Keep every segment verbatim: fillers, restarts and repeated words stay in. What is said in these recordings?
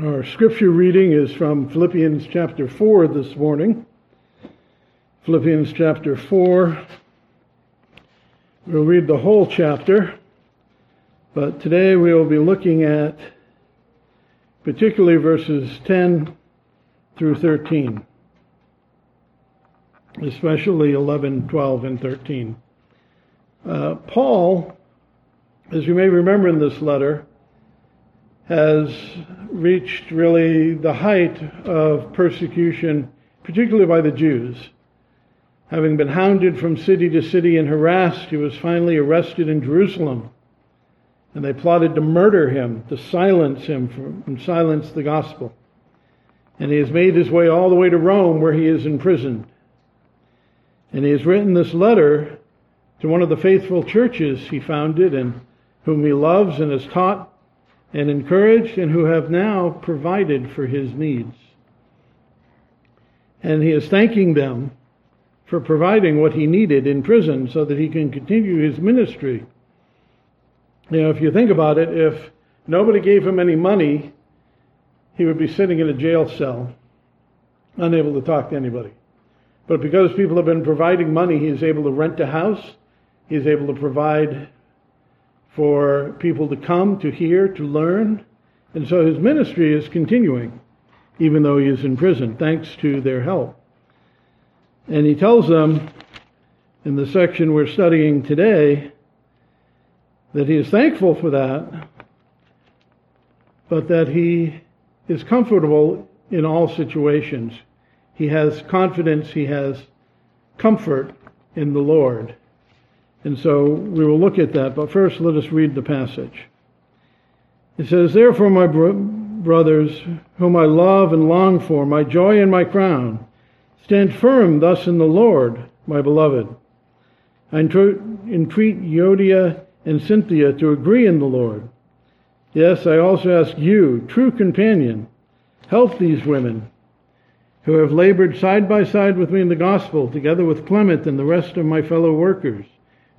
Our scripture reading is from Philippians chapter four this morning. Philippians chapter four. We'll read the whole chapter, but today we will be looking at particularly verses ten through thirteen, especially eleven, twelve, and thirteen. Uh, Paul, as you may remember in this letter, has reached really the height of persecution, particularly by the Jews. Having been hounded from city to city and harassed, he was finally arrested in Jerusalem. And they plotted to murder him, to silence him, and silence the gospel. And he has made his way all the way to Rome, where he is imprisoned. And he has written this letter to one of the faithful churches he founded, and whom he loves and has taught and encouraged, and who have now provided for his needs. And he is thanking them for providing what he needed in prison so that he can continue his ministry. You know, if you think about it, if nobody gave him any money, he would be sitting in a jail cell, unable to talk to anybody. But because people have been providing money, he is able to rent a house, he is able to provide for people to come, to hear, to learn. And so his ministry is continuing, even though he is in prison, thanks to their help. And he tells them, in the section we're studying today, that he is thankful for that, but that he is comfortable in all situations. He has confidence, he has comfort in the Lord. And so we will look at that, but first let us read the passage. It says, "Therefore, my bro- brothers, whom I love and long for, my joy and my crown, stand firm thus in the Lord, my beloved. I entreat Yodia and Cynthia to agree in the Lord. Yes, I also ask you, true companion, help these women who have labored side by side with me in the gospel, together with Clement and the rest of my fellow workers,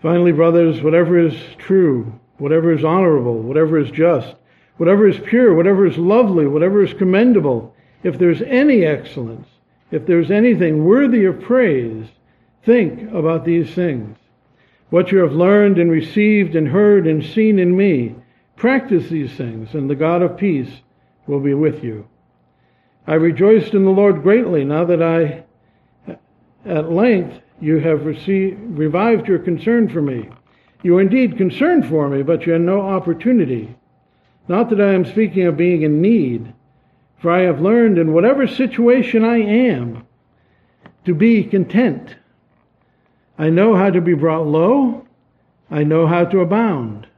Finally, brothers, whatever is true, whatever is honorable, whatever is just, whatever is pure, whatever is lovely, whatever is commendable, if there's any excellence, if there's anything worthy of praise, think about these things. What you have learned and received and heard and seen in me, practice these things, and the God of peace will be with you. I rejoiced in the Lord greatly, now that I, at length, you have received, revived your concern for me. You are indeed concerned for me, but you had no opportunity. Not that I am speaking of being in need, for I have learned in whatever situation I am to be content. I know how to be brought low. I know how to abound.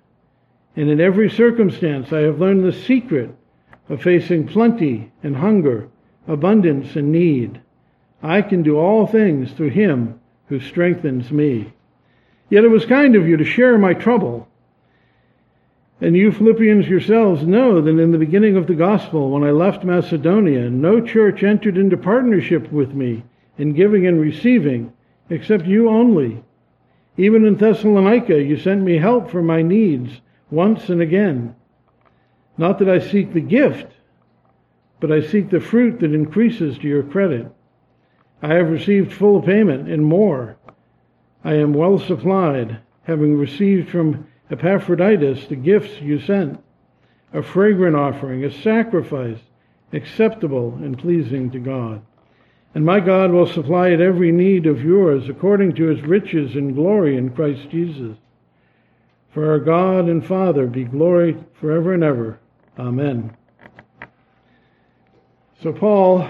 And in every circumstance I have learned the secret of facing plenty and hunger, abundance and need. I can do all things through him who strengthens me. Yet it was kind of you to share my trouble. And you Philippians yourselves know that in the beginning of the gospel, when I left Macedonia, no church entered into partnership with me in giving and receiving, except you only. Even in Thessalonica, you sent me help for my needs once and again. Not that I seek the gift, but I seek the fruit that increases to your credit. I have received full payment and more. I am well supplied, having received from Epaphroditus the gifts you sent, a fragrant offering, a sacrifice, acceptable and pleasing to God. And my God will supply at every need of yours according to his riches and glory in Christ Jesus. For our God and Father be glory forever and ever. Amen." So Paul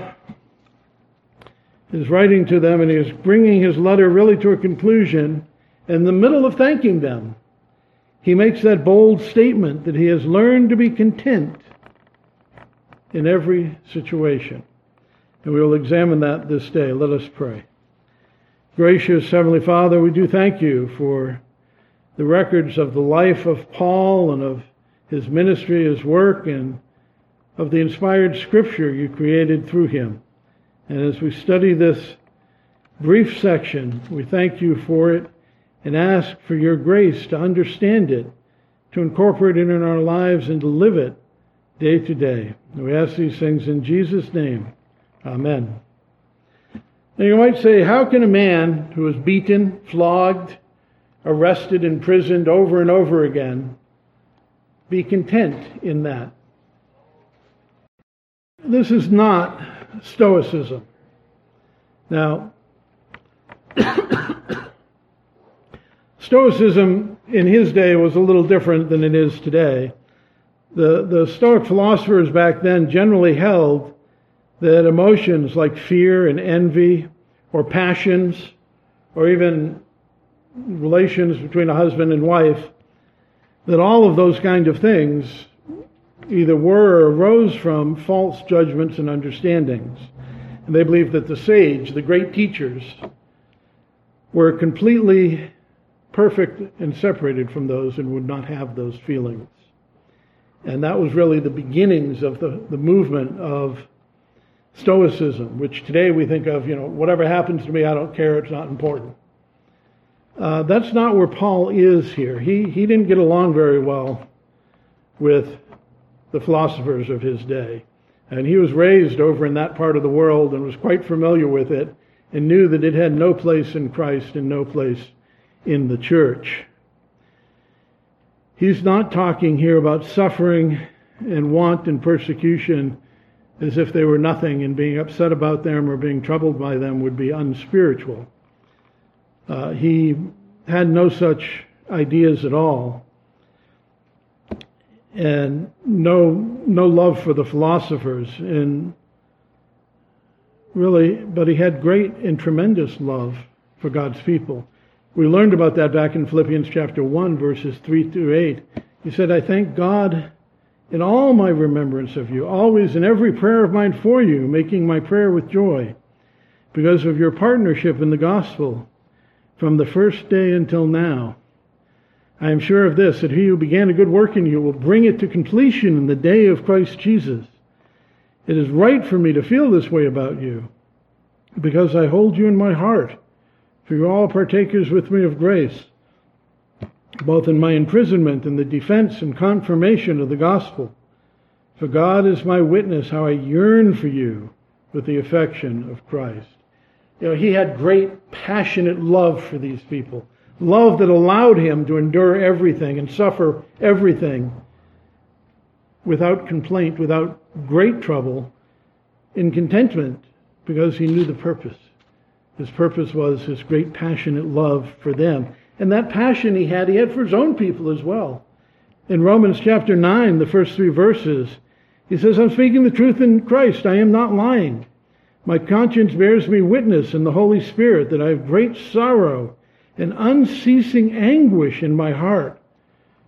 is writing to them, and he is bringing his letter really to a conclusion in the middle of thanking them. He makes that bold statement that he has learned to be content in every situation. And we will examine that this day. Let us pray. Gracious Heavenly Father, we do thank you for the records of the life of Paul and of his ministry, his work, and of the inspired Scripture you created through him. And as we study this brief section, we thank you for it and ask for your grace to understand it, to incorporate it in our lives, and to live it day to day. And we ask these things in Jesus' name. Amen. Now you might say, how can a man who is beaten, flogged, arrested, imprisoned over and over again be content in that? This is not Stoicism. Now, Stoicism in his day was a little different than it is today. The, the Stoic philosophers back then generally held that emotions like fear and envy, or passions, or even relations between a husband and wife, that all of those kind of things either were or arose from false judgments and understandings. And they believed that the sage, the great teachers, were completely perfect and separated from those and would not have those feelings. And that was really the beginnings of the, the movement of Stoicism, which today we think of, you know, whatever happens to me, I don't care, it's not important. Uh, that's not where Paul is here. He, he didn't get along very well with the philosophers of his day. And he was raised over in that part of the world and was quite familiar with it and knew that it had no place in Christ and no place in the church. He's not talking here about suffering and want and persecution as if they were nothing, and being upset about them or being troubled by them would be unspiritual. Uh, he had no such ideas at all, and no no love for the philosophers, and really, but he had great and tremendous love for God's people. We learned about that back in Philippians chapter one, verses three through eight. He said, I thank God in all my remembrance of you, always in every prayer of mine for you, making my prayer with joy, because of your partnership in the gospel from the first day until now. I am sure of this, that he who began a good work in you will bring it to completion in the day of Christ Jesus. It is right for me to feel this way about you, because I hold you in my heart, for you are all partakers with me of grace, both in my imprisonment and the defense and confirmation of the gospel. For God is my witness how I yearn for you with the affection of Christ. You know, he had great passionate love for these people, love that allowed him to endure everything and suffer everything without complaint, without great trouble, in contentment, because he knew the purpose. His purpose was his great passionate love for them. And that passion he had, he had for his own people as well. In Romans chapter nine, the first three verses, he says, I'm speaking the truth in Christ. I am not lying. My conscience bears me witness in the Holy Spirit that I have great sorrow and unceasing anguish in my heart.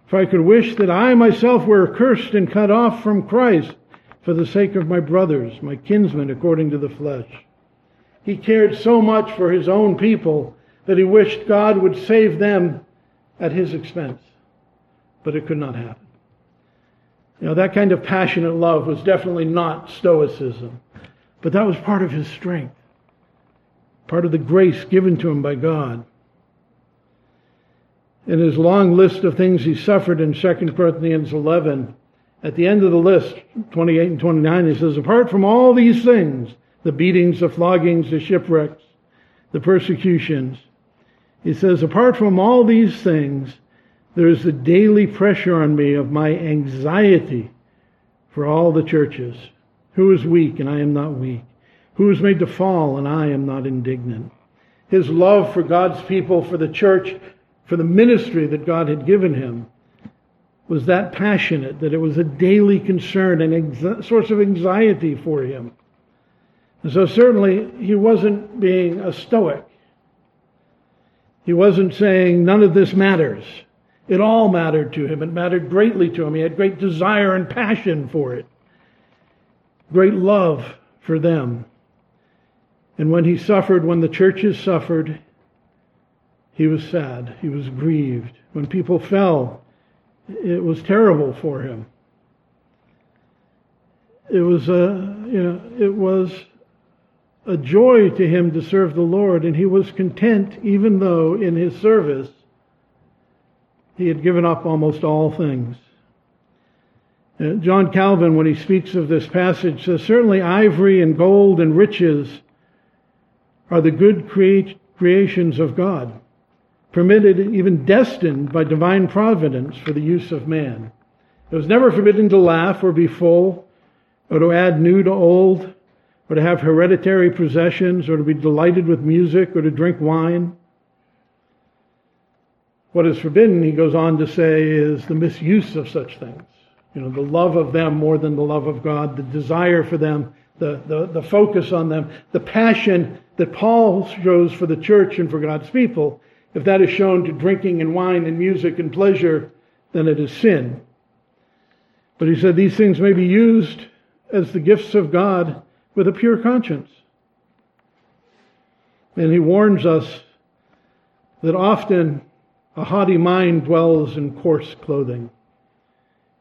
For I could wish that I myself were accursed and cut off from Christ for the sake of my brothers, my kinsmen, according to the flesh. He cared so much for his own people that he wished God would save them at his expense. But it could not happen. You know, that kind of passionate love was definitely not Stoicism. But that was part of his strength, part of the grace given to him by God. In his long list of things he suffered in Second Corinthians eleven, at the end of the list, twenty-eight and twenty-nine, he says, apart from all these things, the beatings, the floggings, the shipwrecks, the persecutions, he says, apart from all these things, there is the daily pressure on me of my anxiety for all the churches. Who is weak and I am not weak? Who is made to fall and I am not indignant? His love for God's people, for the church, for the ministry that God had given him, was that passionate that it was a daily concern and a source of anxiety for him. And so certainly he wasn't being a Stoic. He wasn't saying none of this matters. It all mattered to him. It mattered greatly to him. He had great desire and passion for it. great love for them. And when he suffered, when the churches suffered, he was sad. He was grieved. When people fell, it was terrible for him. It was a, you know, it was a joy to him to serve the Lord, and he was content, even though in his service he had given up almost all things. John Calvin, when he speaks of this passage, says, "Certainly ivory and gold and riches are the good crea- creations of God, permitted, even destined by divine providence for the use of man. It was never forbidden to laugh or be full, or to add new to old, or to have hereditary possessions, or to be delighted with music, or to drink wine. What is forbidden," he goes on to say, "is the misuse of such things." You know, the love of them more than the love of God, the desire for them, the, the, the focus on them, the passion that Paul shows for the church and for God's people. If that is shown to drinking and wine and music and pleasure, then it is sin. But he said these things may be used as the gifts of God with a pure conscience. And he warns us that often a haughty mind dwells in coarse clothing,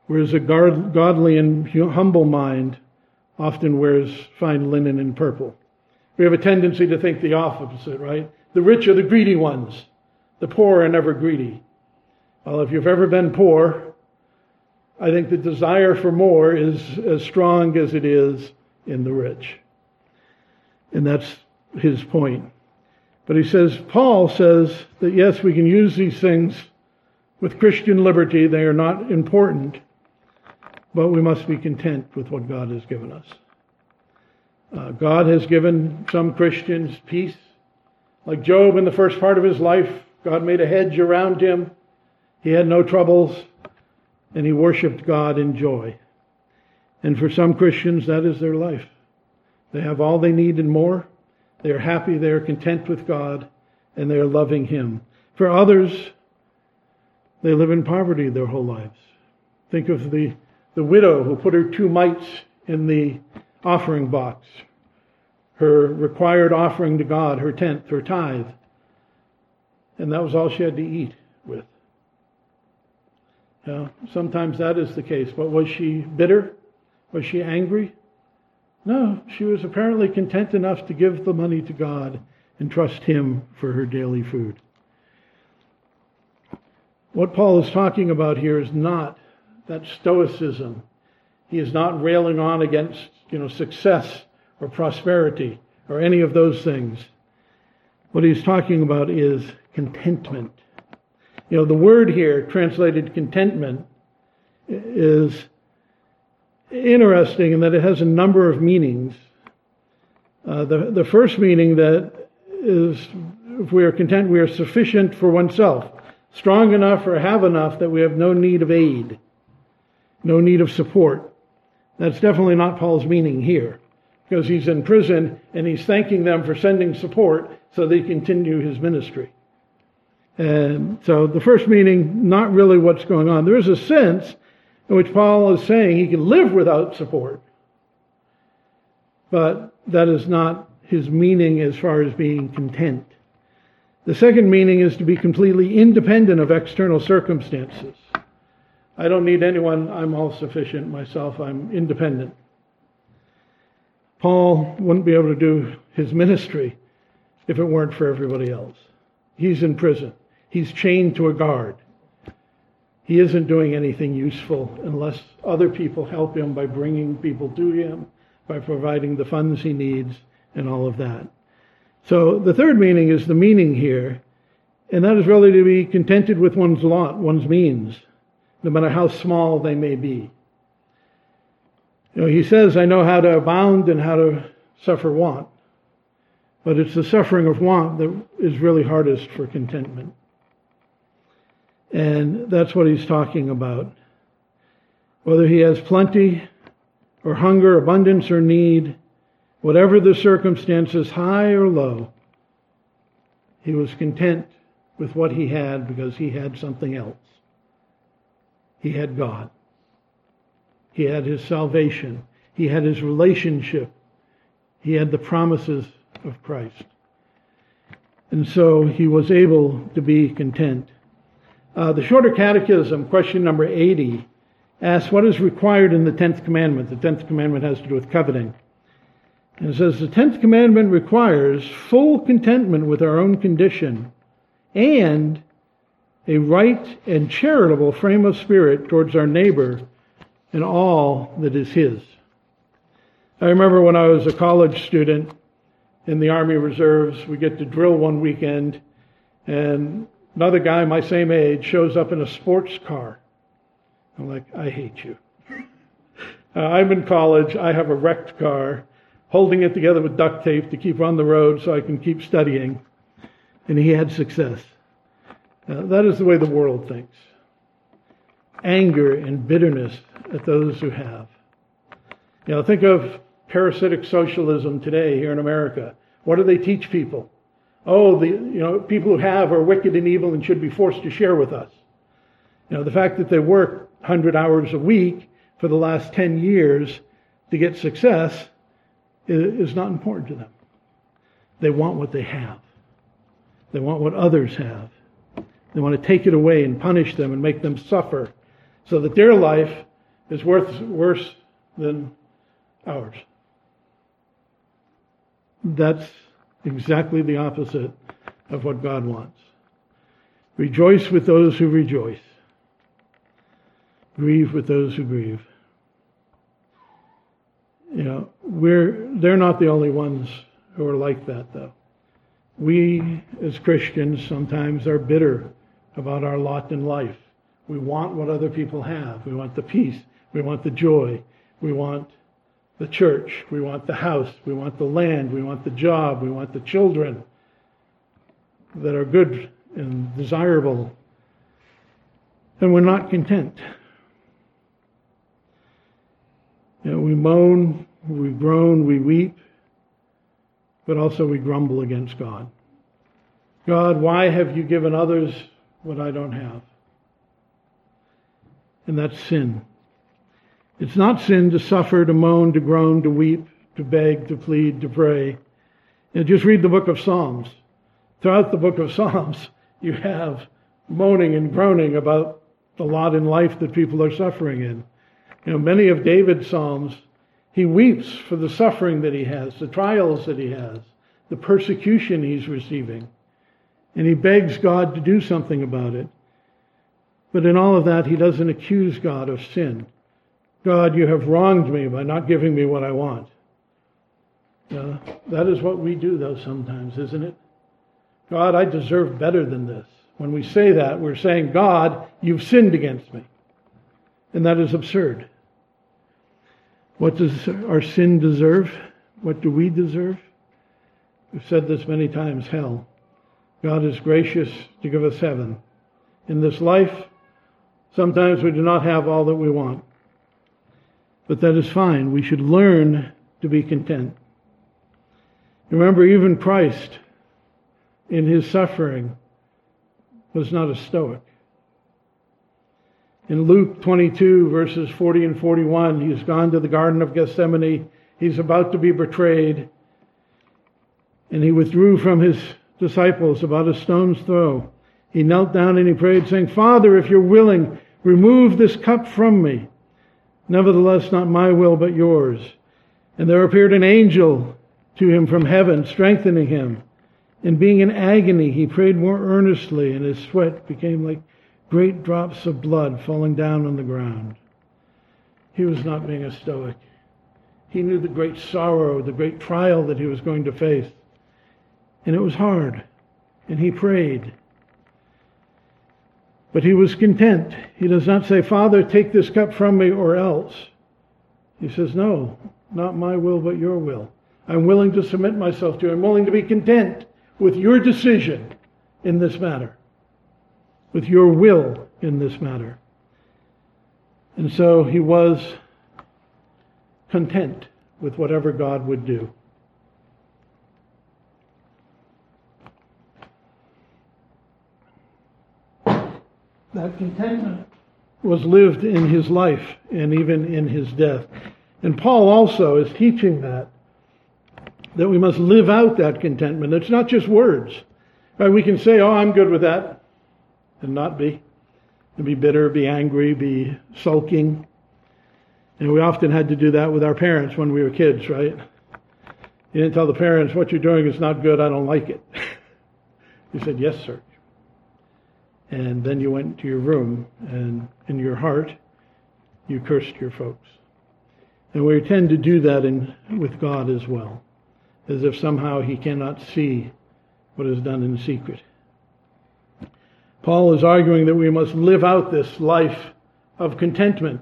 whereas a godly and humble mind often wears fine linen and purple. We have a tendency to think the opposite, right? The rich are the greedy ones. The poor are never greedy. Well, if you've ever been poor, I think the desire for more is as strong as it is in the rich. And that's his point. But he says, Paul says that yes, we can use these things with Christian liberty. They are not important, but we must be content with what God has given us. Uh, God has given some Christians peace. Like Job in the first part of his life, God made a hedge around him. He had no troubles, and he worshiped God in joy. And for some Christians, that is their life. They have all they need and more. They are happy, they are content with God, and they are loving Him. For others, they live in poverty their whole lives. Think of the, the widow who put her two mites in the offering box, her required offering to God, her tenth, her tithe. And that was all she had to eat with. Now, sometimes that is the case. But was she bitter? Was she angry? No, she was apparently content enough to give the money to God and trust Him for her daily food. What Paul is talking about here is not that stoicism. He is not railing on against, you know, success or prosperity or any of those things. What he's talking about is contentment. You know, the word here translated contentment is interesting in that it has a number of meanings. Uh, the, the first meaning that is, if we are content, we are sufficient for oneself, strong enough or have enough that we have no need of aid, no need of support. That's definitely not Paul's meaning here, because he's in prison and he's thanking them for sending support so they continue his ministry. And so the first meaning, not really what's going on. There is a sense in which Paul is saying he can live without support, but that is not his meaning as far as being content. The second meaning is to be completely independent of external circumstances. I don't need anyone. I'm all sufficient myself. I'm independent. Paul wouldn't be able to do his ministry if it weren't for everybody else. He's in prison. He's chained to a guard. He isn't doing anything useful unless other people help him by bringing people to him, by providing the funds he needs, and all of that. So the third meaning is the meaning here, and that is really to be contented with one's lot, one's means, no matter how small they may be. You know, he says, I know how to abound and how to suffer want. But it's the suffering of want that is really hardest for contentment. And that's what he's talking about. Whether he has plenty or hunger, abundance or need, whatever the circumstances, high or low, he was content with what he had because he had something else. He had God. He had his salvation. He had his relationship. He had the promises of Christ. And so he was able to be content. Uh, the Shorter Catechism, question number eighty, asks, what is required in the tenth commandment? The tenth commandment has to do with coveting. And it says, the tenth commandment requires full contentment with our own condition and a right and charitable frame of spirit towards our neighbor and all that is his. I remember when I was a college student in the Army Reserves, we get to drill one weekend, and another guy my same age shows up in a sports car. I'm like, I hate you. uh, I'm in college. I have a wrecked car, holding it together with duct tape to keep on the road so I can keep studying. And he had success. Uh, that is the way the world thinks. Anger and bitterness at those who have. You know, think of parasitic socialism today here in America. What do they teach people? Oh, the you know people who have are wicked and evil and should be forced to share with us. You know, the fact that they work one hundred hours a week for the last ten years to get success is not important to them. They want what they have. They want what others have. They want to take it away and punish them and make them suffer so that their life is worth worse than ours. That's exactly the opposite of what God wants. Rejoice with those who rejoice. Grieve with those who grieve. You know, we're they're not the only ones who are like that, though. We, as Christians, sometimes are bitter about our lot in life. We want what other people have. We want the peace. We want the joy. We want the church. We want the house. We want the land. We want the job. We want the children that are good and desirable. And we're not content. You know, we moan, we groan, we weep, but also we grumble against God. God, why have you given others what I don't have? And that's sin. It's not sin to suffer, to moan, to groan, to weep, to beg, to plead, to pray. And just read the book of Psalms. Throughout the book of Psalms, you have moaning and groaning about the lot in life that people are suffering in. You know, many of David's Psalms, he weeps for the suffering that he has, the trials that he has, the persecution he's receiving. And he begs God to do something about it. But in all of that, he doesn't accuse God of sin. God, you have wronged me by not giving me what I want. Uh, that is what we do, though, sometimes, isn't it? God, I deserve better than this. When we say that, we're saying, God, you've sinned against me. And that is absurd. What does our sin deserve? What do we deserve? We've said this many times, hell. God is gracious to give us heaven. In this life, sometimes we do not have all that we want. But that is fine. We should learn to be content. Remember, even Christ, in his suffering, was not a Stoic. In Luke twenty-two, verses forty and forty-one, he's gone to the Garden of Gethsemane. He's about to be betrayed. And he withdrew from his disciples about a stone's throw. He knelt down and he prayed, saying, Father, if you're willing, remove this cup from me. Nevertheless, not my will, but yours. And there appeared an angel to him from heaven, strengthening him. And being in agony, he prayed more earnestly, and his sweat became like great drops of blood falling down on the ground. He was not being a Stoic. He knew the great sorrow, the great trial that he was going to face. And it was hard. And he prayed. But he was content. He does not say, Father, take this cup from me or else. He says, no, not my will, but your will. I'm willing to submit myself to you. I'm willing to be content with your decision in this matter, with your will in this matter. And so he was content with whatever God would do. That contentment was lived in his life and even in his death. And Paul also is teaching that, that we must live out that contentment. It's not just words. Right? We can say, oh, I'm good with that, and not be. And be bitter, be angry, be sulking. And we often had to do that with our parents when we were kids, right? You didn't tell the parents, what you're doing is not good, I don't like it. You said, yes, sir. And then you went to your room, and in your heart, you cursed your folks. And we tend to do that in, with God as well, as if somehow he cannot see what is done in secret. Paul is arguing that we must live out this life of contentment.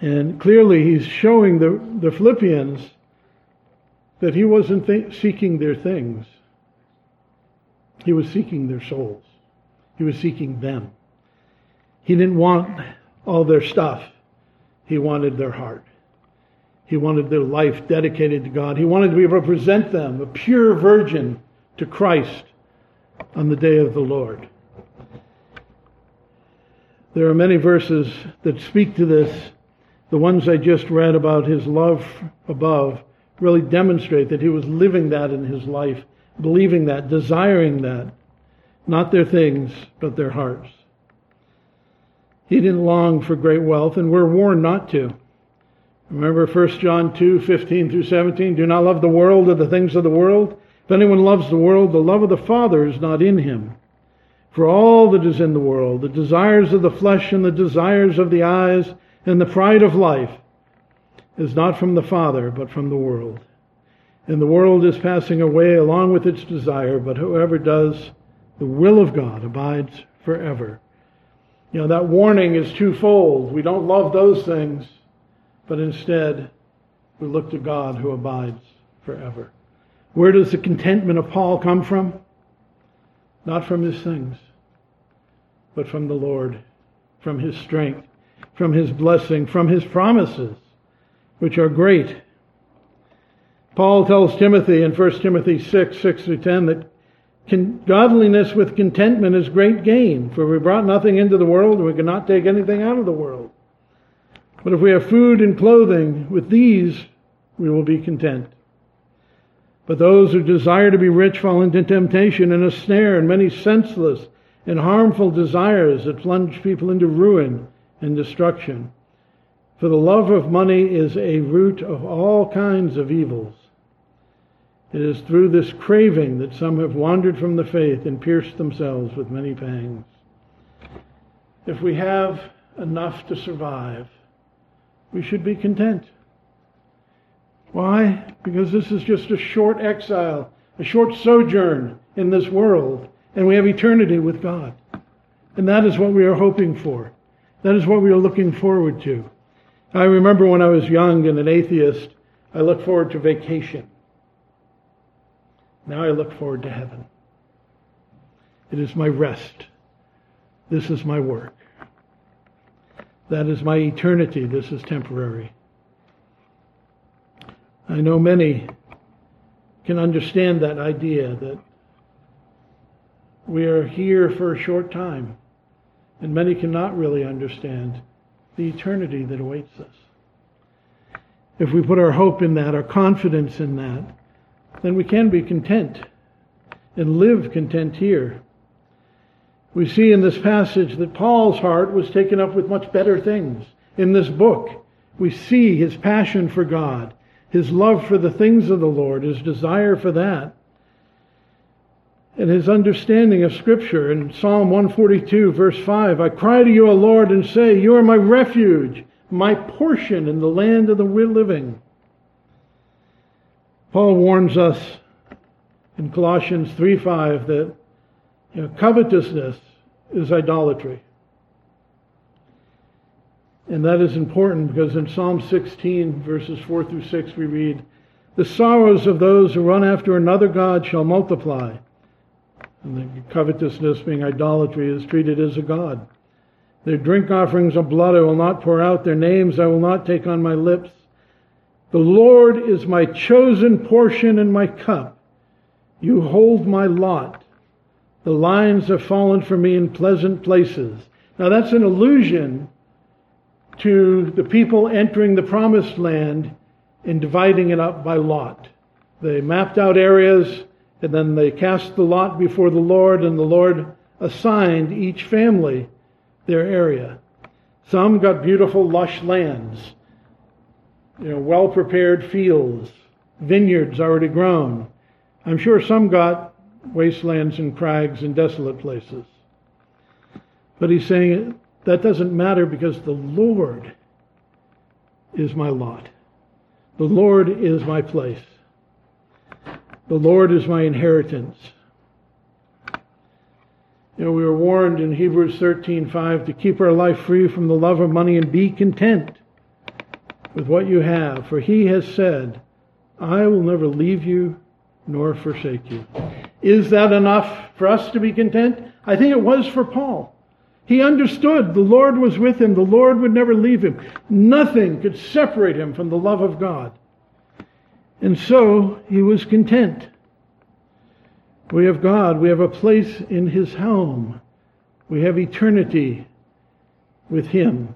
And clearly he's showing the, the Philippians that he wasn't th- seeking their things. He was seeking their souls. He was seeking them. He didn't want all their stuff. He wanted their heart. He wanted their life dedicated to God. He wanted to be able to present them, a pure virgin, to Christ on the day of the Lord. There are many verses that speak to this. The ones I just read about his love above really demonstrate that he was living that in his life, believing that, desiring that. Not their things, but their hearts. He didn't long for great wealth, and we're warned not to. Remember First John two, fifteen through seventeen, do not love the world or the things of the world. If anyone loves the world, the love of the Father is not in him. For all that is in the world, the desires of the flesh and the desires of the eyes and the pride of life, is not from the Father, but from the world. And the world is passing away along with its desire, but whoever does the will of God abides forever. You know, that warning is twofold. We don't love those things, but instead we look to God who abides forever. Where does the contentment of Paul come from? Not from his things, but from the Lord, from his strength, from his blessing, from his promises, which are great. Paul tells Timothy in First Timothy six, six through ten, that Con- godliness with contentment is great gain, for we brought nothing into the world, and we cannot take anything out of the world. But if we have food and clothing, with these we will be content. But those who desire to be rich fall into temptation and a snare, and many senseless and harmful desires that plunge people into ruin and destruction. For the love of money is a root of all kinds of evils. It is through this craving that some have wandered from the faith and pierced themselves with many pangs. If we have enough to survive, we should be content. Why? Because this is just a short exile, a short sojourn in this world, and we have eternity with God. And that is what we are hoping for. That is what we are looking forward to. I remember when I was young and an atheist, I looked forward to vacation. Now I look forward to heaven. It is my rest. This is my work. That is my eternity. This is temporary. I know many can understand that idea that we are here for a short time, and many cannot really understand the eternity that awaits us. If we put our hope in that, our confidence in that, then we can be content and live content here. We see in this passage that Paul's heart was taken up with much better things. In this book, we see his passion for God, his love for the things of the Lord, his desire for that, and his understanding of Scripture. In Psalm one forty-two, verse five, I cry to you, O Lord, and say, you are my refuge, my portion in the land of the living. Paul warns us in Colossians three five that, you know, covetousness is idolatry. And that is important because in Psalm sixteen, verses four through six, we read, the sorrows of those who run after another god shall multiply. And the covetousness, being idolatry, is treated as a god. Their drink offerings of blood I will not pour out, their names I will not take on my lips. The Lord is my chosen portion and my cup. You hold my lot. The lines have fallen for me in pleasant places. Now that's an allusion to the people entering the promised land and dividing it up by lot. They mapped out areas, and then they cast the lot before the Lord, and the Lord assigned each family their area. Some got beautiful, lush lands, you know, well-prepared fields, vineyards already grown. I'm sure some got wastelands and crags and desolate places. But he's saying that doesn't matter because the Lord is my lot. The Lord is my place. The Lord is my inheritance. You know, we were warned in Hebrews thirteen five to keep our life free from the love of money and be content with what you have. For he has said, I will never leave you nor forsake you. Is that enough for us to be content? I think it was for Paul. He understood the Lord was with him. The Lord would never leave him. Nothing could separate him from the love of God. And so he was content. We have God. We have a place in his home. We have eternity with him.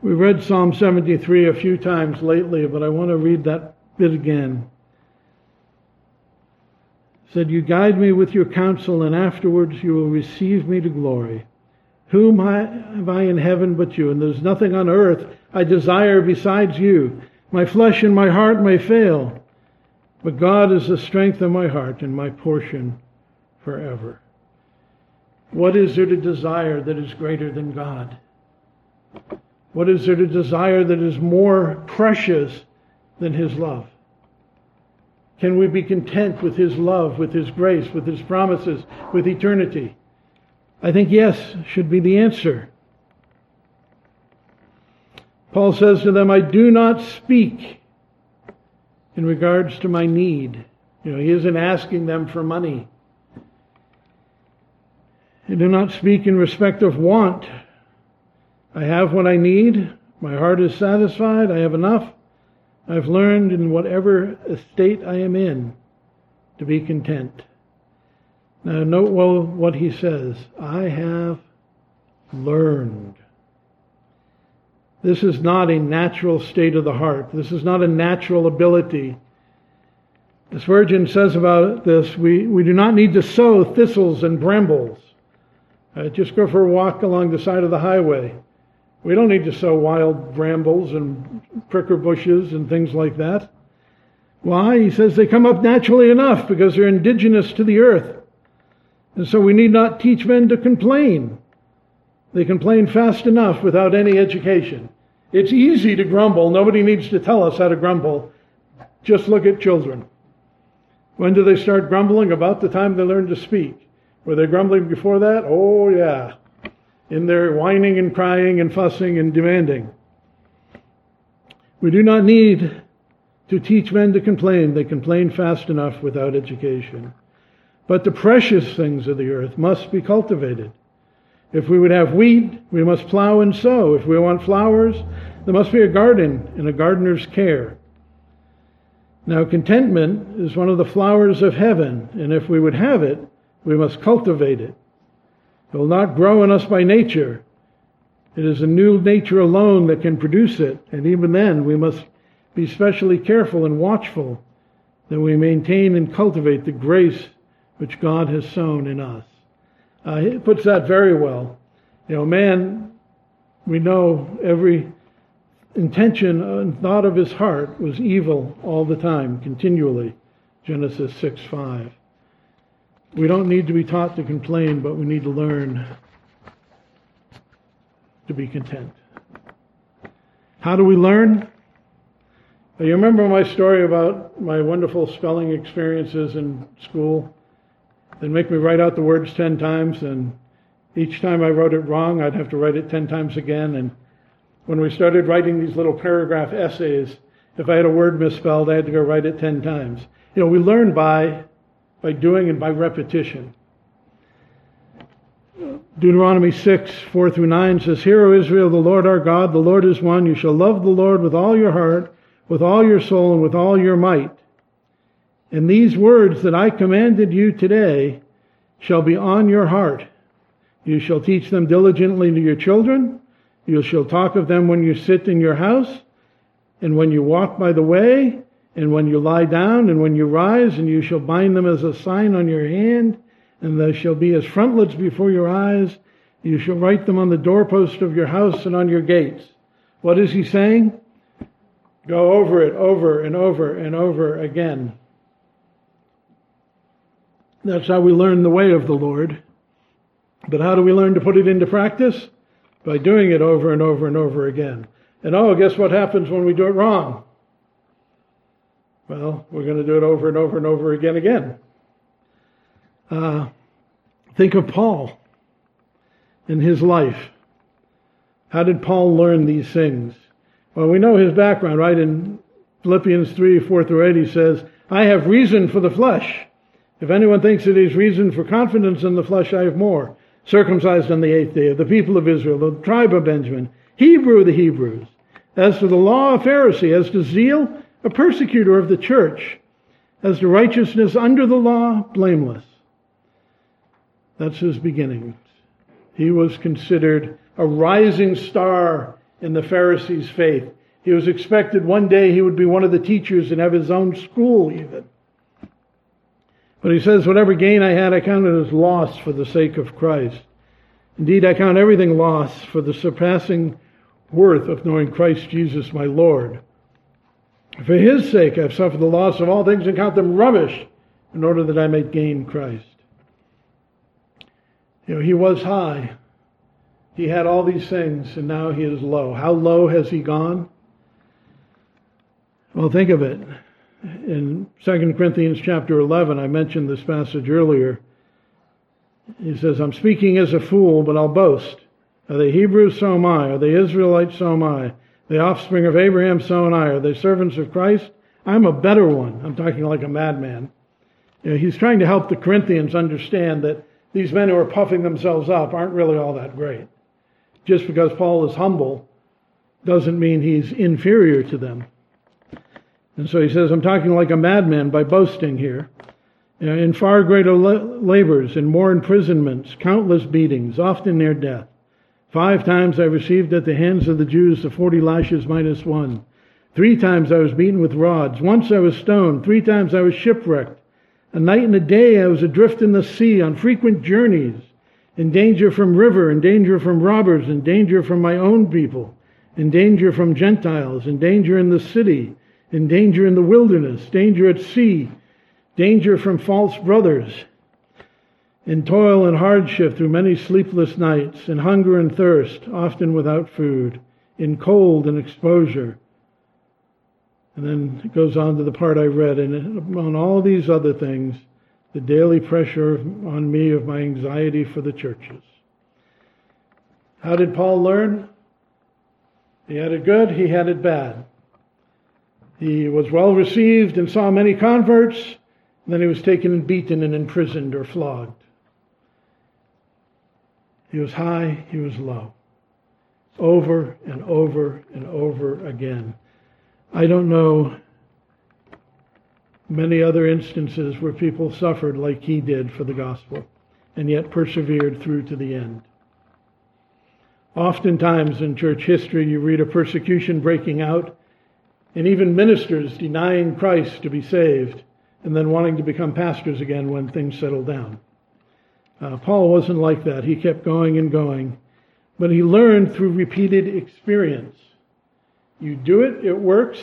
We read Psalm seventy-three a few times lately, but I want to read that bit again. It said, you guide me with your counsel, and afterwards you will receive me to glory. Whom have I in heaven but you? And there's nothing on earth I desire besides you. My flesh and my heart may fail, but God is the strength of my heart and my portion forever. What is there to desire that is greater than God? What is there to desire that is more precious than his love? Can we be content with his love, with his grace, with his promises, with eternity? I think yes should be the answer. Paul says to them, I do not speak in regards to my need. You know, he isn't asking them for money. I do not speak in respect of want. I have what I need. My heart is satisfied. I have enough. I've learned in whatever estate I am in to be content. Now note well what he says. I have learned. This is not a natural state of the heart. This is not a natural ability. The Spurgeon says about this, we, we do not need to sow thistles and brambles. Uh, just go for a walk along the side of the highway. We don't need to sow wild brambles and pricker bushes and things like that. Why? He says they come up naturally enough because they're indigenous to the earth. And so we need not teach men to complain. They complain fast enough without any education. It's easy to grumble. Nobody needs to tell us how to grumble. Just look at children. When do they start grumbling? About the time they learn to speak. Were they grumbling before that? Oh, yeah. In their whining and crying and fussing and demanding. We do not need to teach men to complain. They complain fast enough without education. But the precious things of the earth must be cultivated. If we would have wheat, we must plow and sow. If we want flowers, there must be a garden and a gardener's care. Now, contentment is one of the flowers of heaven, and if we would have it, we must cultivate it. It will not grow in us by nature. It is a new nature alone that can produce it. And even then, we must be specially careful and watchful that we maintain and cultivate the grace which God has sown in us. Uh, he puts that very well. You know, man, we know every intention and thought of his heart was evil all the time, continually. Genesis six five. We don't need to be taught to complain, but we need to learn to be content. How do we learn? You remember my story about my wonderful spelling experiences in school? They'd make me write out the words ten times, and each time I wrote it wrong, I'd have to write it ten times again. And when we started writing these little paragraph essays, if I had a word misspelled, I had to go write it ten times. You know, we learn by... by doing and by repetition. Deuteronomy six, four through nine says, Hear, O Israel, the Lord our God, the Lord is one. You shall love the Lord with all your heart, with all your soul, and with all your might. And these words that I commanded you today shall be on your heart. You shall teach them diligently to your children. You shall talk of them when you sit in your house, and when you walk by the way, and when you lie down, and when you rise, and you shall bind them as a sign on your hand, and they shall be as frontlets before your eyes. You shall write them on the doorpost of your house and on your gates. What is he saying? Go over it over and over and over again. That's how we learn the way of the Lord. But how do we learn to put it into practice? By doing it over and over and over again. And oh, guess what happens when we do it wrong? Well, we're going to do it over and over and over again again. Uh, think of Paul and his life. How did Paul learn these things? Well, we know his background, right? In Philippians three, four through eight, he says, I have reason for the flesh. If anyone thinks that he's reason for confidence in the flesh, I have more. Circumcised on the eighth day, of the people of Israel, the tribe of Benjamin, Hebrew of the Hebrews. As to the law, a Pharisee. As to zeal, a persecutor of the church. As to righteousness under the law, blameless. That's his beginnings. He was considered a rising star in the Pharisees' faith. He was expected one day he would be one of the teachers and have his own school even. But he says, whatever gain I had, I counted as loss for the sake of Christ. Indeed, I count everything loss for the surpassing worth of knowing Christ Jesus my Lord. For his sake I have suffered the loss of all things and count them rubbish in order that I may gain Christ. You know, he was high. He had all these things, and now he is low. How low has he gone? Well, think of it. In Second Corinthians chapter eleven, I mentioned this passage earlier. He says, I'm speaking as a fool, but I'll boast. Are they Hebrews? So am I. Are they Israelites? So am I. Are they offspring of Abraham? So am I. Are they servants of Christ? I'm a better one. I'm talking like a madman. You know, he's trying to help the Corinthians understand that these men who are puffing themselves up aren't really all that great. Just because Paul is humble doesn't mean he's inferior to them. And so he says, I'm talking like a madman by boasting here. In far greater labors, in more imprisonments, countless beatings, often near death. Five times I received at the hands of the Jews the forty lashes minus one. Three times I was beaten with rods. Once I was stoned. Three times I was shipwrecked. A night and a day I was adrift in the sea on frequent journeys, in danger from river, in danger from robbers, in danger from my own people, in danger from Gentiles, in danger in the city, in danger in the wilderness, danger at sea, danger from false brothers, in toil and hardship through many sleepless nights, in hunger and thirst, often without food, in cold and exposure. And then it goes on to the part I read, and among all these other things, the daily pressure on me of my anxiety for the churches. How did Paul learn? He had it good, he had it bad. He was well received and saw many converts. And then he was taken and beaten and imprisoned or flogged. He was high, he was low. Over and over and over again. I don't know many other instances where people suffered like he did for the gospel and yet persevered through to the end. Oftentimes in church history you read of persecution breaking out, and even ministers denying Christ to be saved and then wanting to become pastors again when things settle down. Uh, Paul wasn't like that. He kept going and going. But he learned through repeated experience. You do it, it works,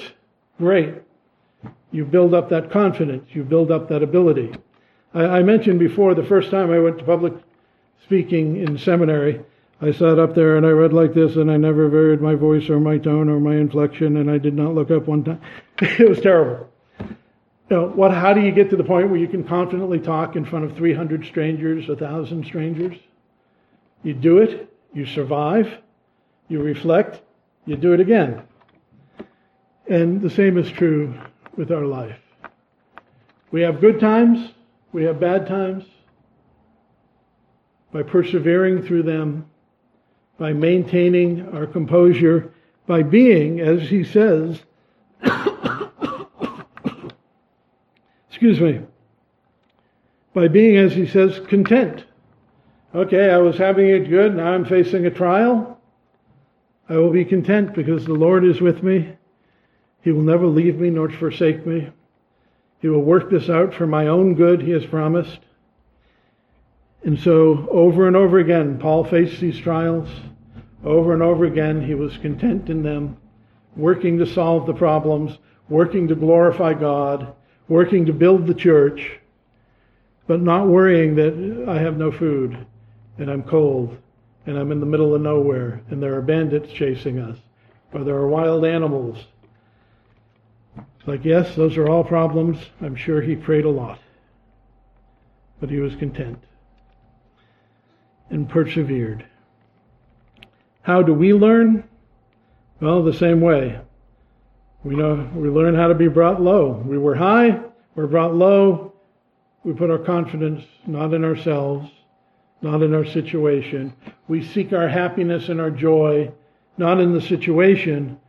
great. You build up that confidence. You build up that ability. I, I mentioned before, the first time I went to public speaking in seminary, I sat up there and I read like this, and I never varied my voice or my tone or my inflection, and I did not look up one time. It was terrible. You know, what? How do you get to the point where you can confidently talk in front of three hundred strangers, one thousand strangers? You do it, you survive, you reflect, you do it again. And the same is true with our life. We have good times, we have bad times. By persevering through them, by maintaining our composure, by being, as he says, excuse me, by being, as he says, content. okay, I was having it good, now I'm facing a trial. I will be content because the Lord is with me. He will never leave me nor forsake me. He will work this out for my own good, he has promised. And so over and over again, Paul faced these trials. Over and over again, he was content in them, working to solve the problems, working to glorify God, working to build the church, but not worrying that I have no food, and I'm cold, and I'm in the middle of nowhere, and there are bandits chasing us, or there are wild animals. It's like, yes, those are all problems. I'm sure he prayed a lot, but he was content and persevered. How do we learn? Well, the same way. We know we learn how to be brought low. We were high, we're brought low. We put our confidence not in ourselves, not in our situation. We seek our happiness and our joy, not in the situation,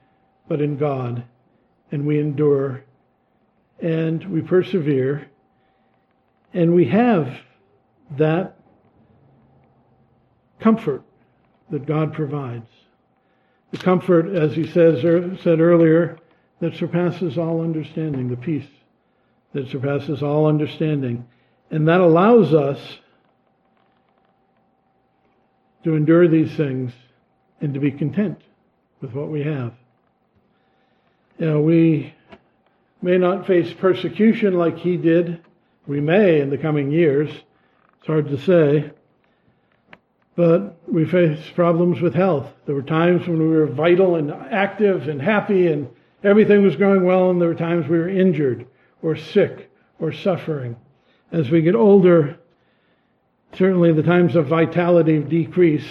but in God. And we endure, and we persevere, and we have that comfort that God provides. The comfort, as he says er, said earlier, that surpasses all understanding, the peace that surpasses all understanding. And that allows us to endure these things and to be content with what we have. You know, we may not face persecution like he did. We may in the coming years. It's hard to say. But we faced problems with health. There were times when we were vital and active and happy and everything was going well, and there were times we were injured or sick or suffering. As we get older, certainly the times of vitality decrease,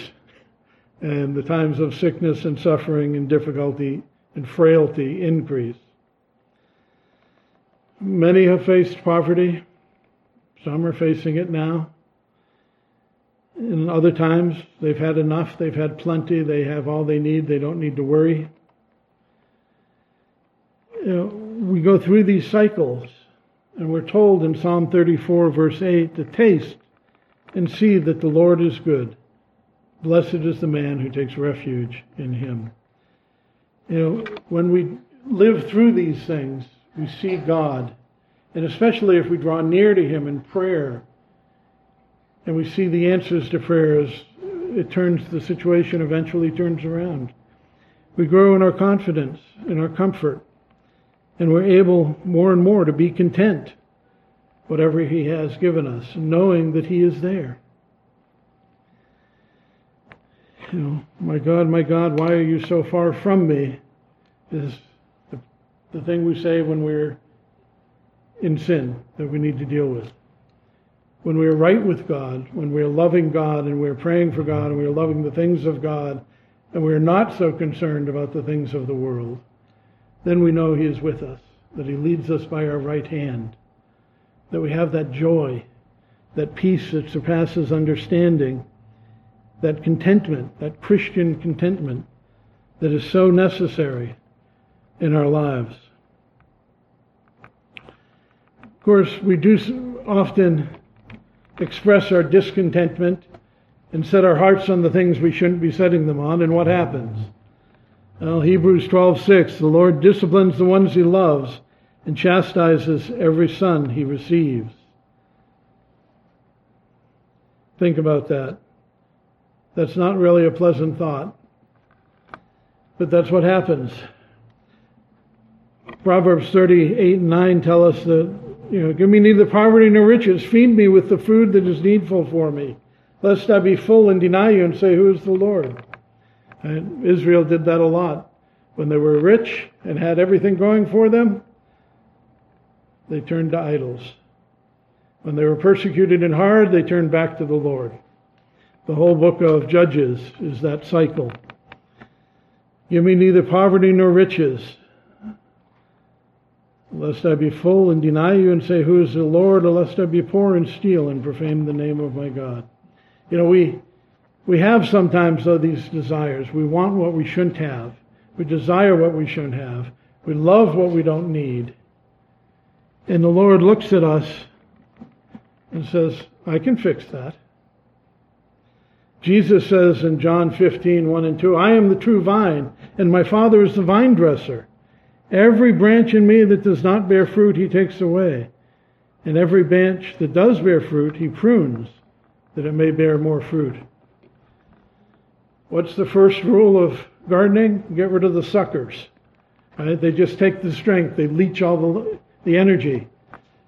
and the times of sickness and suffering and difficulty and frailty increase. Many have faced poverty. Some are facing it now. In other times, they've had enough, they've had plenty, they have all they need, they don't need to worry. You know, we go through these cycles, and we're told in Psalm thirty-four, verse eight, to taste and see that the Lord is good. Blessed is the man who takes refuge in him. You know, when we live through these things, we see God, and especially if we draw near to him in prayer, and we see the answers to prayers, it turns, the situation eventually turns around. We grow in our confidence, in our comfort, and we're able more and more to be content, whatever he has given us, knowing that he is there. You know, my God, my God, why are you so far from me? Is the, the thing we say when we're in sin that we need to deal with. When we are right with God, when we are loving God and we are praying for God and we are loving the things of God and we are not so concerned about the things of the world, then we know he is with us, that he leads us by our right hand, that we have that joy, that peace that surpasses understanding, that contentment, that Christian contentment that is so necessary in our lives. Of course, we do often express our discontentment and set our hearts on the things we shouldn't be setting them on, and what happens? Well, Hebrews twelve six, the Lord disciplines the ones he loves and chastises every son he receives. Think about that. That's not really a pleasant thought, but that's what happens. Proverbs thirty-eight and nine tell us that, you know, give me neither poverty nor riches. Feed me with the food that is needful for me, lest I be full and deny you and say, who is the Lord? And Israel did that a lot. When they were rich and had everything going for them, they turned to idols. When they were persecuted and hard, they turned back to the Lord. The whole book of Judges is that cycle. Give me neither poverty nor riches, lest I be full and deny you and say, who is the Lord? Or lest I be poor and steal and profane the name of my God. You know, we we have sometimes, though, these desires. We want what we shouldn't have. We desire what we shouldn't have. We love what we don't need. And the Lord looks at us and says, I can fix that. Jesus says in John fifteen, one and two, I am the true vine, and my Father is the vine dresser. Every branch in me that does not bear fruit, he takes away. And every branch that does bear fruit, he prunes, that it may bear more fruit. What's the first rule of gardening? Get rid of the suckers. Right? They just take the strength. They leach all the, the energy.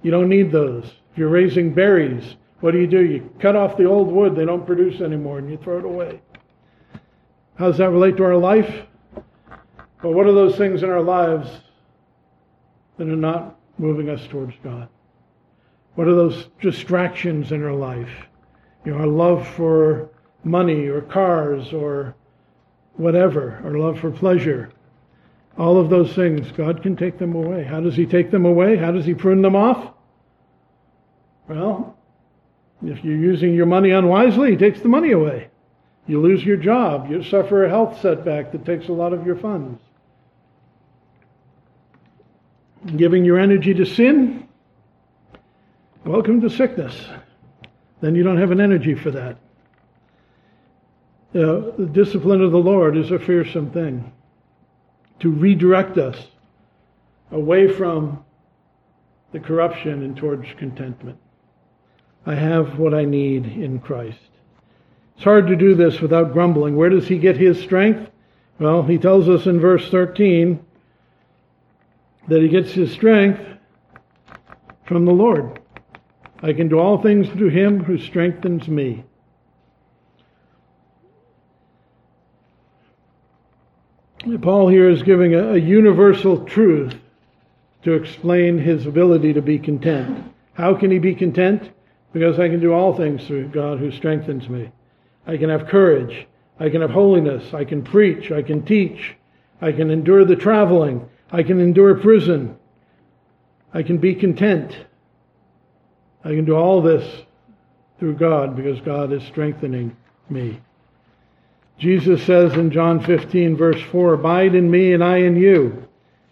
You don't need those. If you're raising berries, what do you do? You cut off the old wood they don't produce anymore, and you throw it away. How does that relate to our life? Well, what are those things in our lives that are not moving us towards God? What are those distractions in our life? You know, our love for money or cars or whatever, our love for pleasure. All of those things, God can take them away. How does he take them away? How does he prune them off? Well, if you're using your money unwisely, he takes the money away. You lose your job. You suffer a health setback that takes a lot of your funds. Giving your energy to sin? Welcome to sickness. Then you don't have an energy for that. Uh, the discipline of the Lord is a fearsome thing. To redirect us away from the corruption and towards contentment. I have what I need in Christ. It's hard to do this without grumbling. Where does he get his strength? Well, he tells us in verse thirteen that he gets his strength from the Lord. I can do all things through him who strengthens me. Paul here is giving a, a universal truth to explain his ability to be content. How can he be content? Because I can do all things through God who strengthens me. I can have courage. I can have holiness. I can preach. I can teach. I can endure the traveling. I can endure prison. I can be content. I can do all this through God because God is strengthening me. Jesus says in John fifteen, verse four, Abide in me and I in you.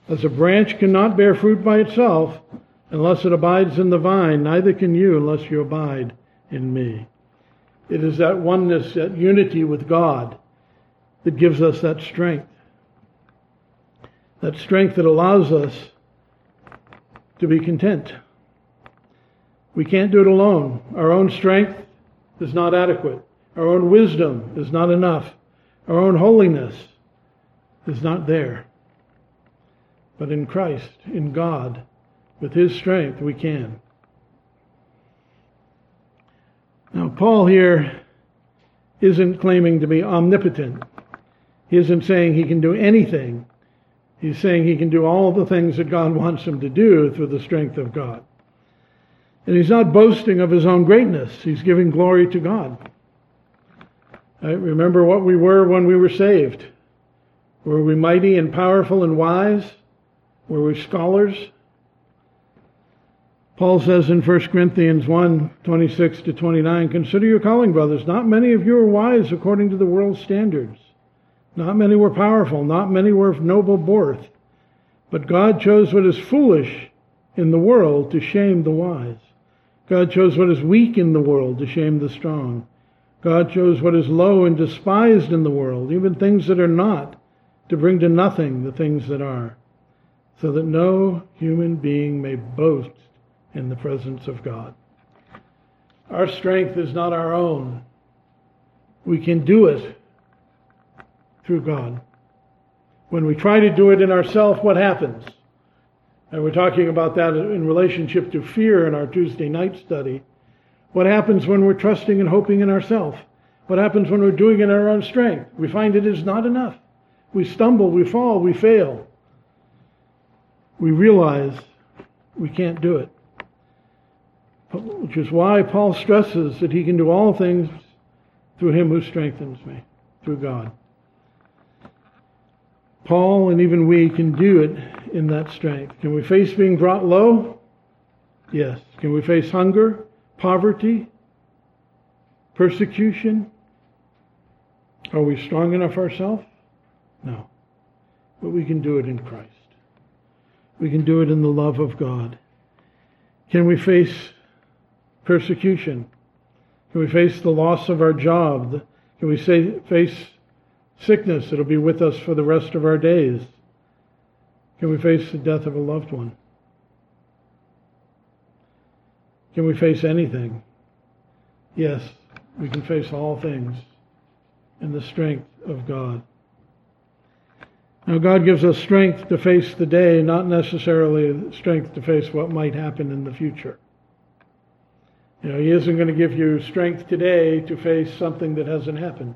As a branch cannot bear fruit by itself unless it abides in the vine, neither can you unless you abide in me. It is that oneness, that unity with God that gives us that strength. That strength that allows us to be content. We can't do it alone. Our own strength is not adequate. Our own wisdom is not enough. Our own holiness is not there. But in Christ, in God, with his strength, we can. Now, Paul here isn't claiming to be omnipotent. He isn't saying he can do anything. He's saying he can do all the things that God wants him to do through the strength of God. And he's not boasting of his own greatness. He's giving glory to God. I remember what we were when we were saved. Were we mighty and powerful and wise? Were we scholars? Paul says in First Corinthians one, twenty-six to twenty-nine, Consider your calling, brothers. Not many of you are wise according to the world's standards. Not many were powerful. Not many were of noble birth. But God chose what is foolish in the world to shame the wise. God chose what is weak in the world to shame the strong. God chose what is low and despised in the world, even things that are not, to bring to nothing the things that are, so that no human being may boast in the presence of God. Our strength is not our own. We can do it through God. When we try to do it in ourselves, what happens? And we're talking about that in relationship to fear in our Tuesday night study. What happens when we're trusting and hoping in ourselves? What happens when we're doing it in our own strength? We find it is not enough. We stumble, we fall, we fail. We realize we can't do it. Which is why Paul stresses that he can do all things through him who strengthens me, through God. Paul and even we can do it in that strength. Can we face being brought low? Yes. Can we face hunger? Poverty, persecution? Are we strong enough ourselves? No. But we can do it in Christ. We can do it in the love of God. Can we face persecution? Can we face the loss of our job, the Can we say, face sickness that'll be with us for the rest of our days? Can we face the death of a loved one? Can we face anything? Yes, we can face all things in the strength of God. Now, God gives us strength to face the day, not necessarily strength to face what might happen in the future. You know, He isn't going to give you strength today to face something that hasn't happened.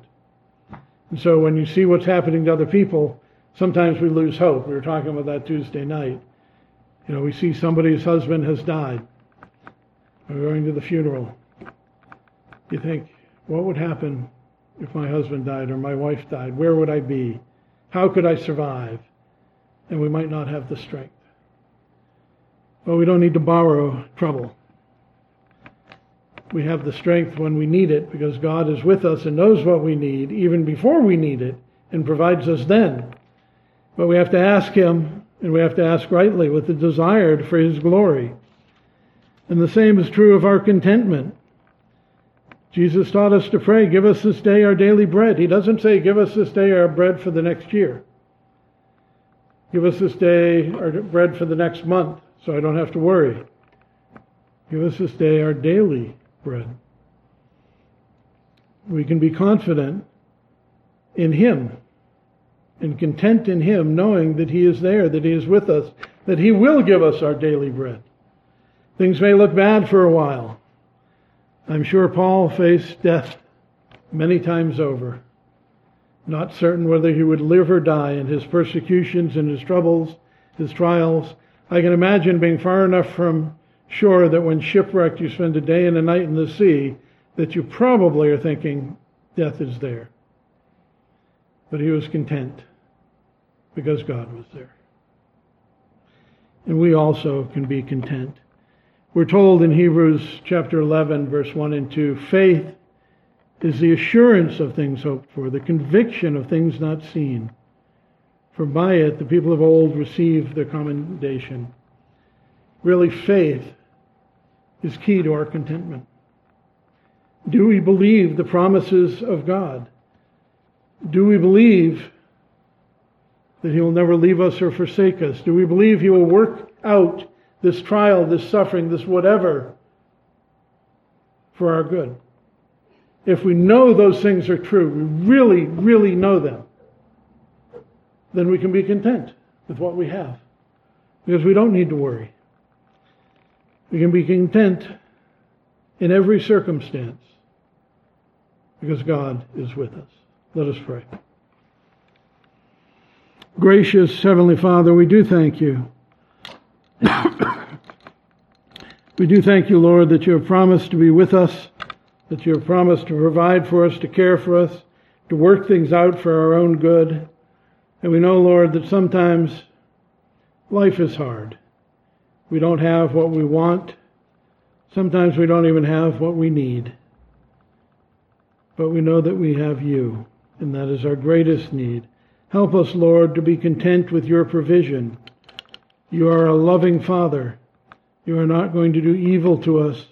And so when you see what's happening to other people, sometimes we lose hope. We were talking about that Tuesday night. You know, we see somebody's husband has died. We're going to the funeral. You think, what would happen if my husband died or my wife died? Where would I be? How could I survive? And we might not have the strength. But we don't need to borrow trouble. We have the strength when we need it because God is with us and knows what we need even before we need it and provides us then. But we have to ask Him, and we have to ask rightly with the desire for His glory. And the same is true of our contentment. Jesus taught us to pray, give us this day our daily bread. He doesn't say, give us this day our bread for the next year. Give us this day our bread for the next month, so I don't have to worry. Give us this day our daily bread. We can be confident in Him and content in Him, knowing that He is there, that He is with us, that He will give us our daily bread. Things may look bad for a while. I'm sure Paul faced death many times over, not certain whether he would live or die in his persecutions, in his troubles, his trials. I can imagine being far enough from shore that when shipwrecked you spend a day and a night in the sea, that you probably are thinking death is there. But he was content because God was there. And we also can be content. We're told in Hebrews chapter eleven, verse one and two, faith is the assurance of things hoped for, the conviction of things not seen. For by it the people of old received their commendation. Really, faith is key to our contentment. Do we believe the promises of God? Do we believe that He will never leave us or forsake us? Do we believe He will work out this trial, this suffering, this whatever, for our good? If we know those things are true, we really, really know them, then we can be content with what we have, because we don't need to worry. We can be content in every circumstance, because God is with us. Let us pray. Gracious Heavenly Father, we do thank You. We do thank You, Lord, that You have promised to be with us, that You have promised to provide for us, to care for us, to work things out for our own good. And we know, Lord, that sometimes life is hard. We don't have what we want. Sometimes we don't even have what we need. But we know that we have You, and that is our greatest need. Help us, Lord, to be content with Your provision. You are a loving Father. You are not going to do evil to us.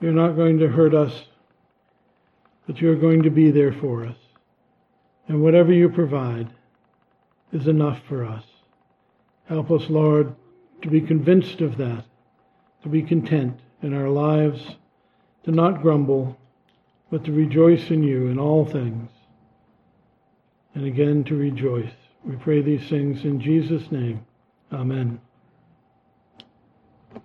You're not going to hurt us. But You're going to be there for us. And whatever You provide is enough for us. Help us, Lord, to be convinced of that, to be content in our lives, to not grumble, but to rejoice in You in all things. And again, to rejoice. We pray these things in Jesus' name. Amen.